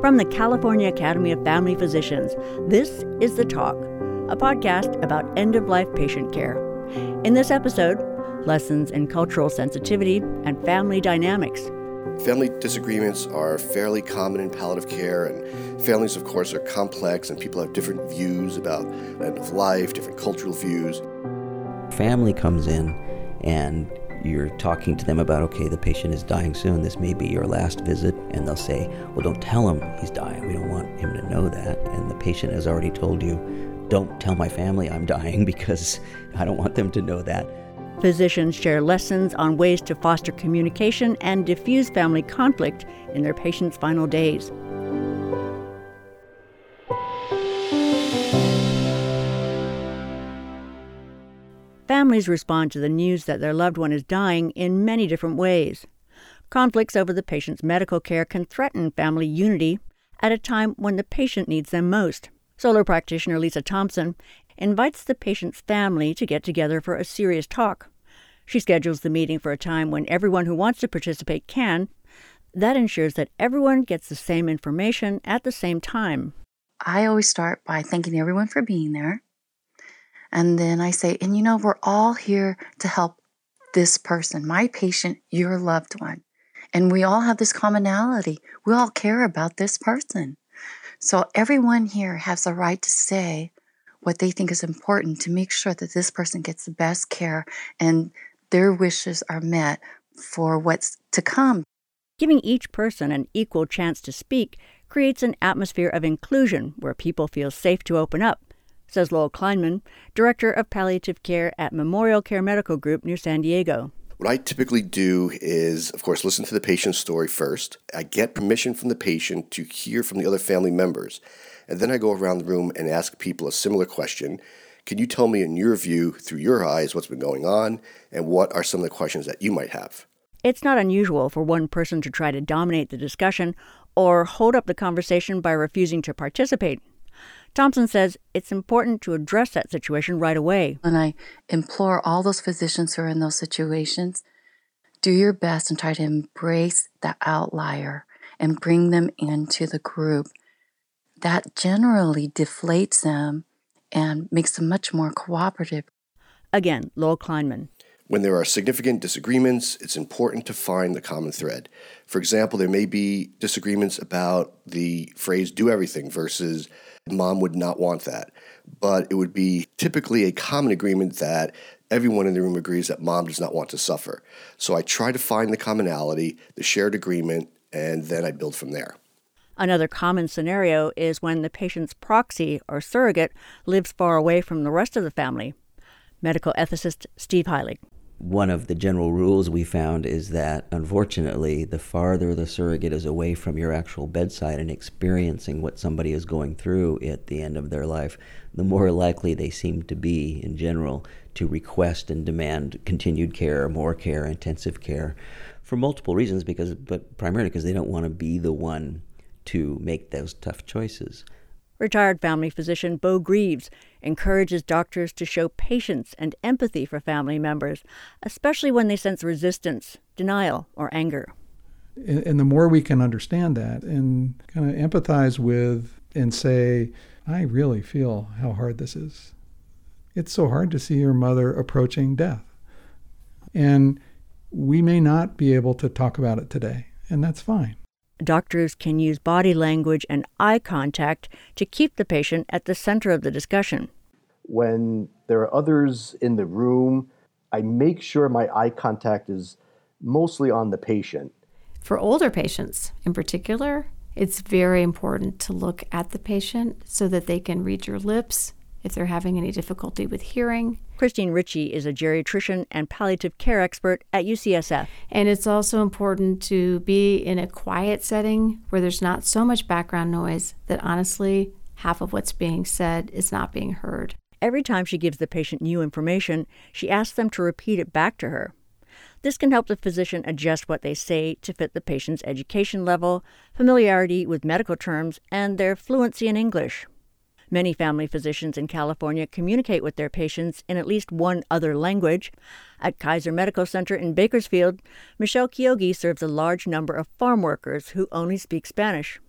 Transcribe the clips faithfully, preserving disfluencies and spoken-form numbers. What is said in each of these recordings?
From the California Academy of Family Physicians, this is The Talk, a podcast about end-of-life patient care. In this episode, lessons in cultural sensitivity and family dynamics. Family disagreements are fairly common in palliative care, and families, of course, are complex, and people have different views about end of life, different cultural views. Family comes in, and you're talking to them about, okay, the patient is dying soon, this may be your last visit, and they'll say, well, don't tell him he's dying, we don't want him to know that, and the patient has already told you, don't tell my family I'm dying because I don't want them to know that. Physicians share lessons on ways to foster communication and diffuse family conflict in their patients' final days. Families respond to the news that their loved one is dying in many different ways. Conflicts over the patient's medical care can threaten family unity at a time when the patient needs them most. Solo practitioner Lisa Thompson invites the patient's family to get together for a serious talk. She schedules the meeting for a time when everyone who wants to participate can. That ensures that everyone gets the same information at the same time. I always start by thanking everyone for being there. And then I say, and you know, we're all here to help this person, my patient, your loved one. And we all have this commonality. We all care about this person. So everyone here has a right to say what they think is important to make sure that this person gets the best care and their wishes are met for what's to come. Giving each person an equal chance to speak creates an atmosphere of inclusion where people feel safe to open up, says Lowell Kleinman, Director of Palliative Care at Memorial Care Medical Group near San Diego. What I typically do is, of course, listen to the patient's story first. I get permission from the patient to hear from the other family members. And then I go around the room and ask people a similar question. Can you tell me in your view, through your eyes, what's been going on? And what are some of the questions that you might have? It's not unusual for one person to try to dominate the discussion or hold up the conversation by refusing to participate. Thompson says it's important to address that situation right away. And I implore all those physicians who are in those situations, do your best and try to embrace the outlier and bring them into the group. That generally deflates them and makes them much more cooperative. Again, Lowell Kleinman. When there are significant disagreements, it's important to find the common thread. For example, there may be disagreements about the phrase do everything versus mom would not want that. But it would be typically a common agreement that everyone in the room agrees that mom does not want to suffer. So I try to find the commonality, the shared agreement, and then I build from there. Another common scenario is when the patient's proxy or surrogate lives far away from the rest of the family. Medical ethicist Steve Heilig. One of the general rules we found is that, unfortunately, the farther the surrogate is away from your actual bedside and experiencing what somebody is going through at the end of their life, the more likely they seem to be, in general, to request and demand continued care, more care, intensive care, for multiple reasons, because, but primarily because they don't want to be the one to make those tough choices. Retired family physician Beau Greaves encourages doctors to show patience and empathy for family members, especially when they sense resistance, denial, or anger. And the more we can understand that and kind of empathize with and say, I really feel how hard this is. It's so hard to see your mother approaching death. And we may not be able to talk about it today, and that's fine. Doctors can use body language and eye contact to keep the patient at the center of the discussion. When there are others in the room, I make sure my eye contact is mostly on the patient. For older patients in particular, it's very important to look at the patient so that they can read your lips if they're having any difficulty with hearing. Christine Ritchie is a geriatrician and palliative care expert at U C S F. And it's also important to be in a quiet setting where there's not so much background noise that honestly, half of what's being said is not being heard. Every time she gives the patient new information, she asks them to repeat it back to her. This can help the physician adjust what they say to fit the patient's education level, familiarity with medical terms, and their fluency in English. Many family physicians in California communicate with their patients in at least one other language. At Kaiser Medical Center in Bakersfield, Michelle Kiyogi serves a large number of farm workers who only speak Spanish.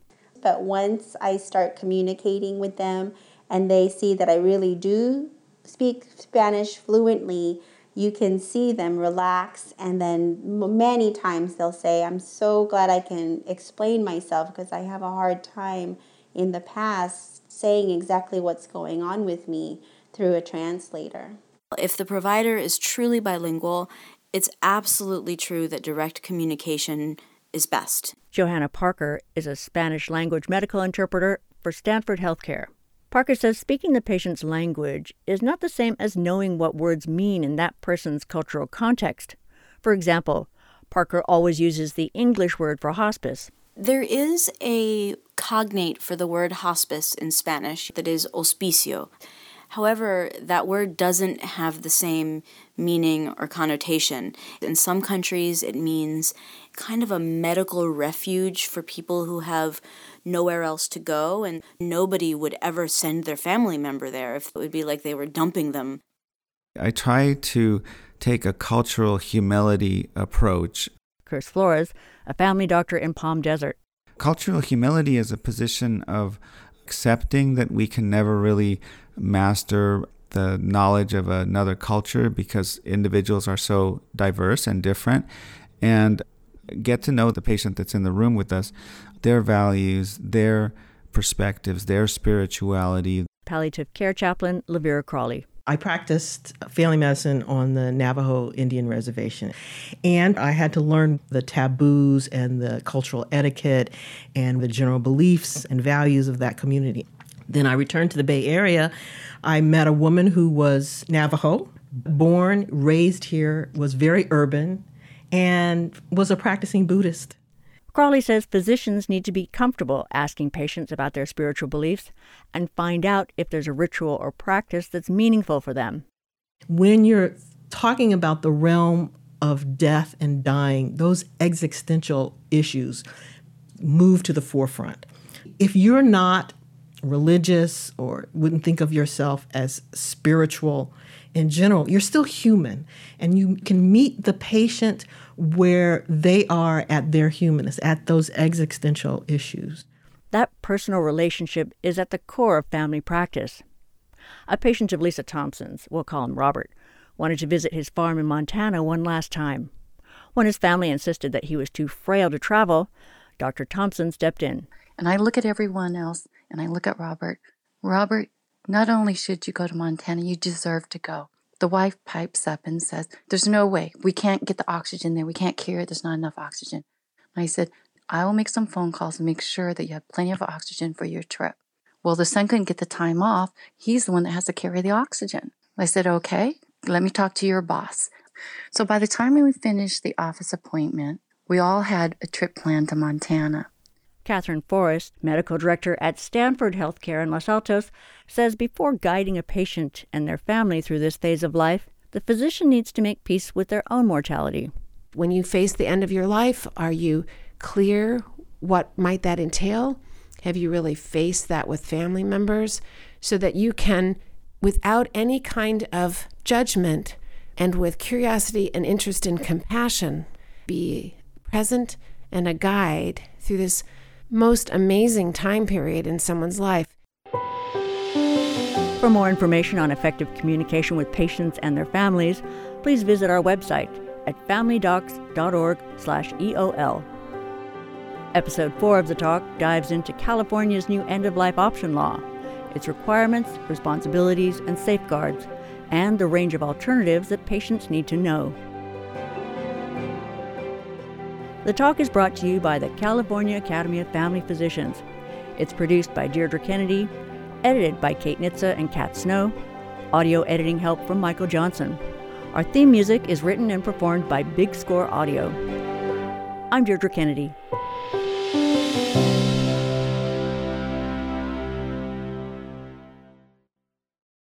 But once I start communicating with them and they see that I really do speak Spanish fluently, you can see them relax, and then many times they'll say, I'm so glad I can explain myself because I have a hard time in the past saying exactly what's going on with me through a translator. If the provider is truly bilingual, it's absolutely true that direct communication is best. Johanna Parker is a Spanish language medical interpreter for Stanford Healthcare. Parker says speaking the patient's language is not the same as knowing what words mean in that person's cultural context. For example, Parker always uses the English word for hospice. There is a cognate for the word hospice in Spanish that is hospicio. However, that word doesn't have the same meaning or connotation. In some countries, it means kind of a medical refuge for people who have nowhere else to go, and nobody would ever send their family member there. If it would be like they were dumping them. I try to take a cultural humility approach. Chris Flores, a family doctor in Palm Desert. Cultural humility is a position of accepting that we can never really master the knowledge of another culture because individuals are so diverse and different, and get to know the patient that's in the room with us, their values, their perspectives, their spirituality. Palliative care chaplain Laveria Crawley. I practiced family medicine on the Navajo Indian Reservation, and I had to learn the taboos and the cultural etiquette and the general beliefs and values of that community. Then I returned to the Bay Area. I met a woman who was Navajo, born, raised here, was very urban, and was a practicing Buddhist. Crawley says physicians need to be comfortable asking patients about their spiritual beliefs and find out if there's a ritual or practice that's meaningful for them. When you're talking about the realm of death and dying, those existential issues move to the forefront. If you're not religious or wouldn't think of yourself as spiritual in general, you're still human, and you can meet the patient where they are at their humanness, at those existential issues. That personal relationship is at the core of family practice. A patient of Lisa Thompson's, we'll call him Robert, wanted to visit his farm in Montana one last time. When his family insisted that he was too frail to travel, Doctor Thompson stepped in. And I look at everyone else, and I look at Robert. Robert, not only should you go to Montana, you deserve to go. The wife pipes up and says, there's no way. We can't get the oxygen there. We can't carry it. There's not enough oxygen. And I said, I will make some phone calls and make sure that you have plenty of oxygen for your trip. Well, the son couldn't get the time off. He's the one that has to carry the oxygen. I said, okay, let me talk to your boss. So by the time we finished the office appointment, we all had a trip planned to Montana. Catherine Forrest, medical director at Stanford Healthcare in Los Altos, says before guiding a patient and their family through this phase of life, the physician needs to make peace with their own mortality. When you face the end of your life, are you clear what might that entail? Have you really faced that with family members so that you can, without any kind of judgment and with curiosity and interest and compassion, be present and a guide through this most amazing time period in someone's life. For more information on effective communication with patients and their families, please visit our website at family docs dot org slash E O L. Episode four of The Talk dives into California's new end-of-life option law, its requirements, responsibilities, and safeguards, and the range of alternatives that patients need to know. The Talk is brought to you by the California Academy of Family Physicians. It's produced by Deirdre Kennedy, edited by Kate Nitzsche and Kat Snow, audio editing help from Michael Johnson. Our theme music is written and performed by Big Score Audio. I'm Deirdre Kennedy.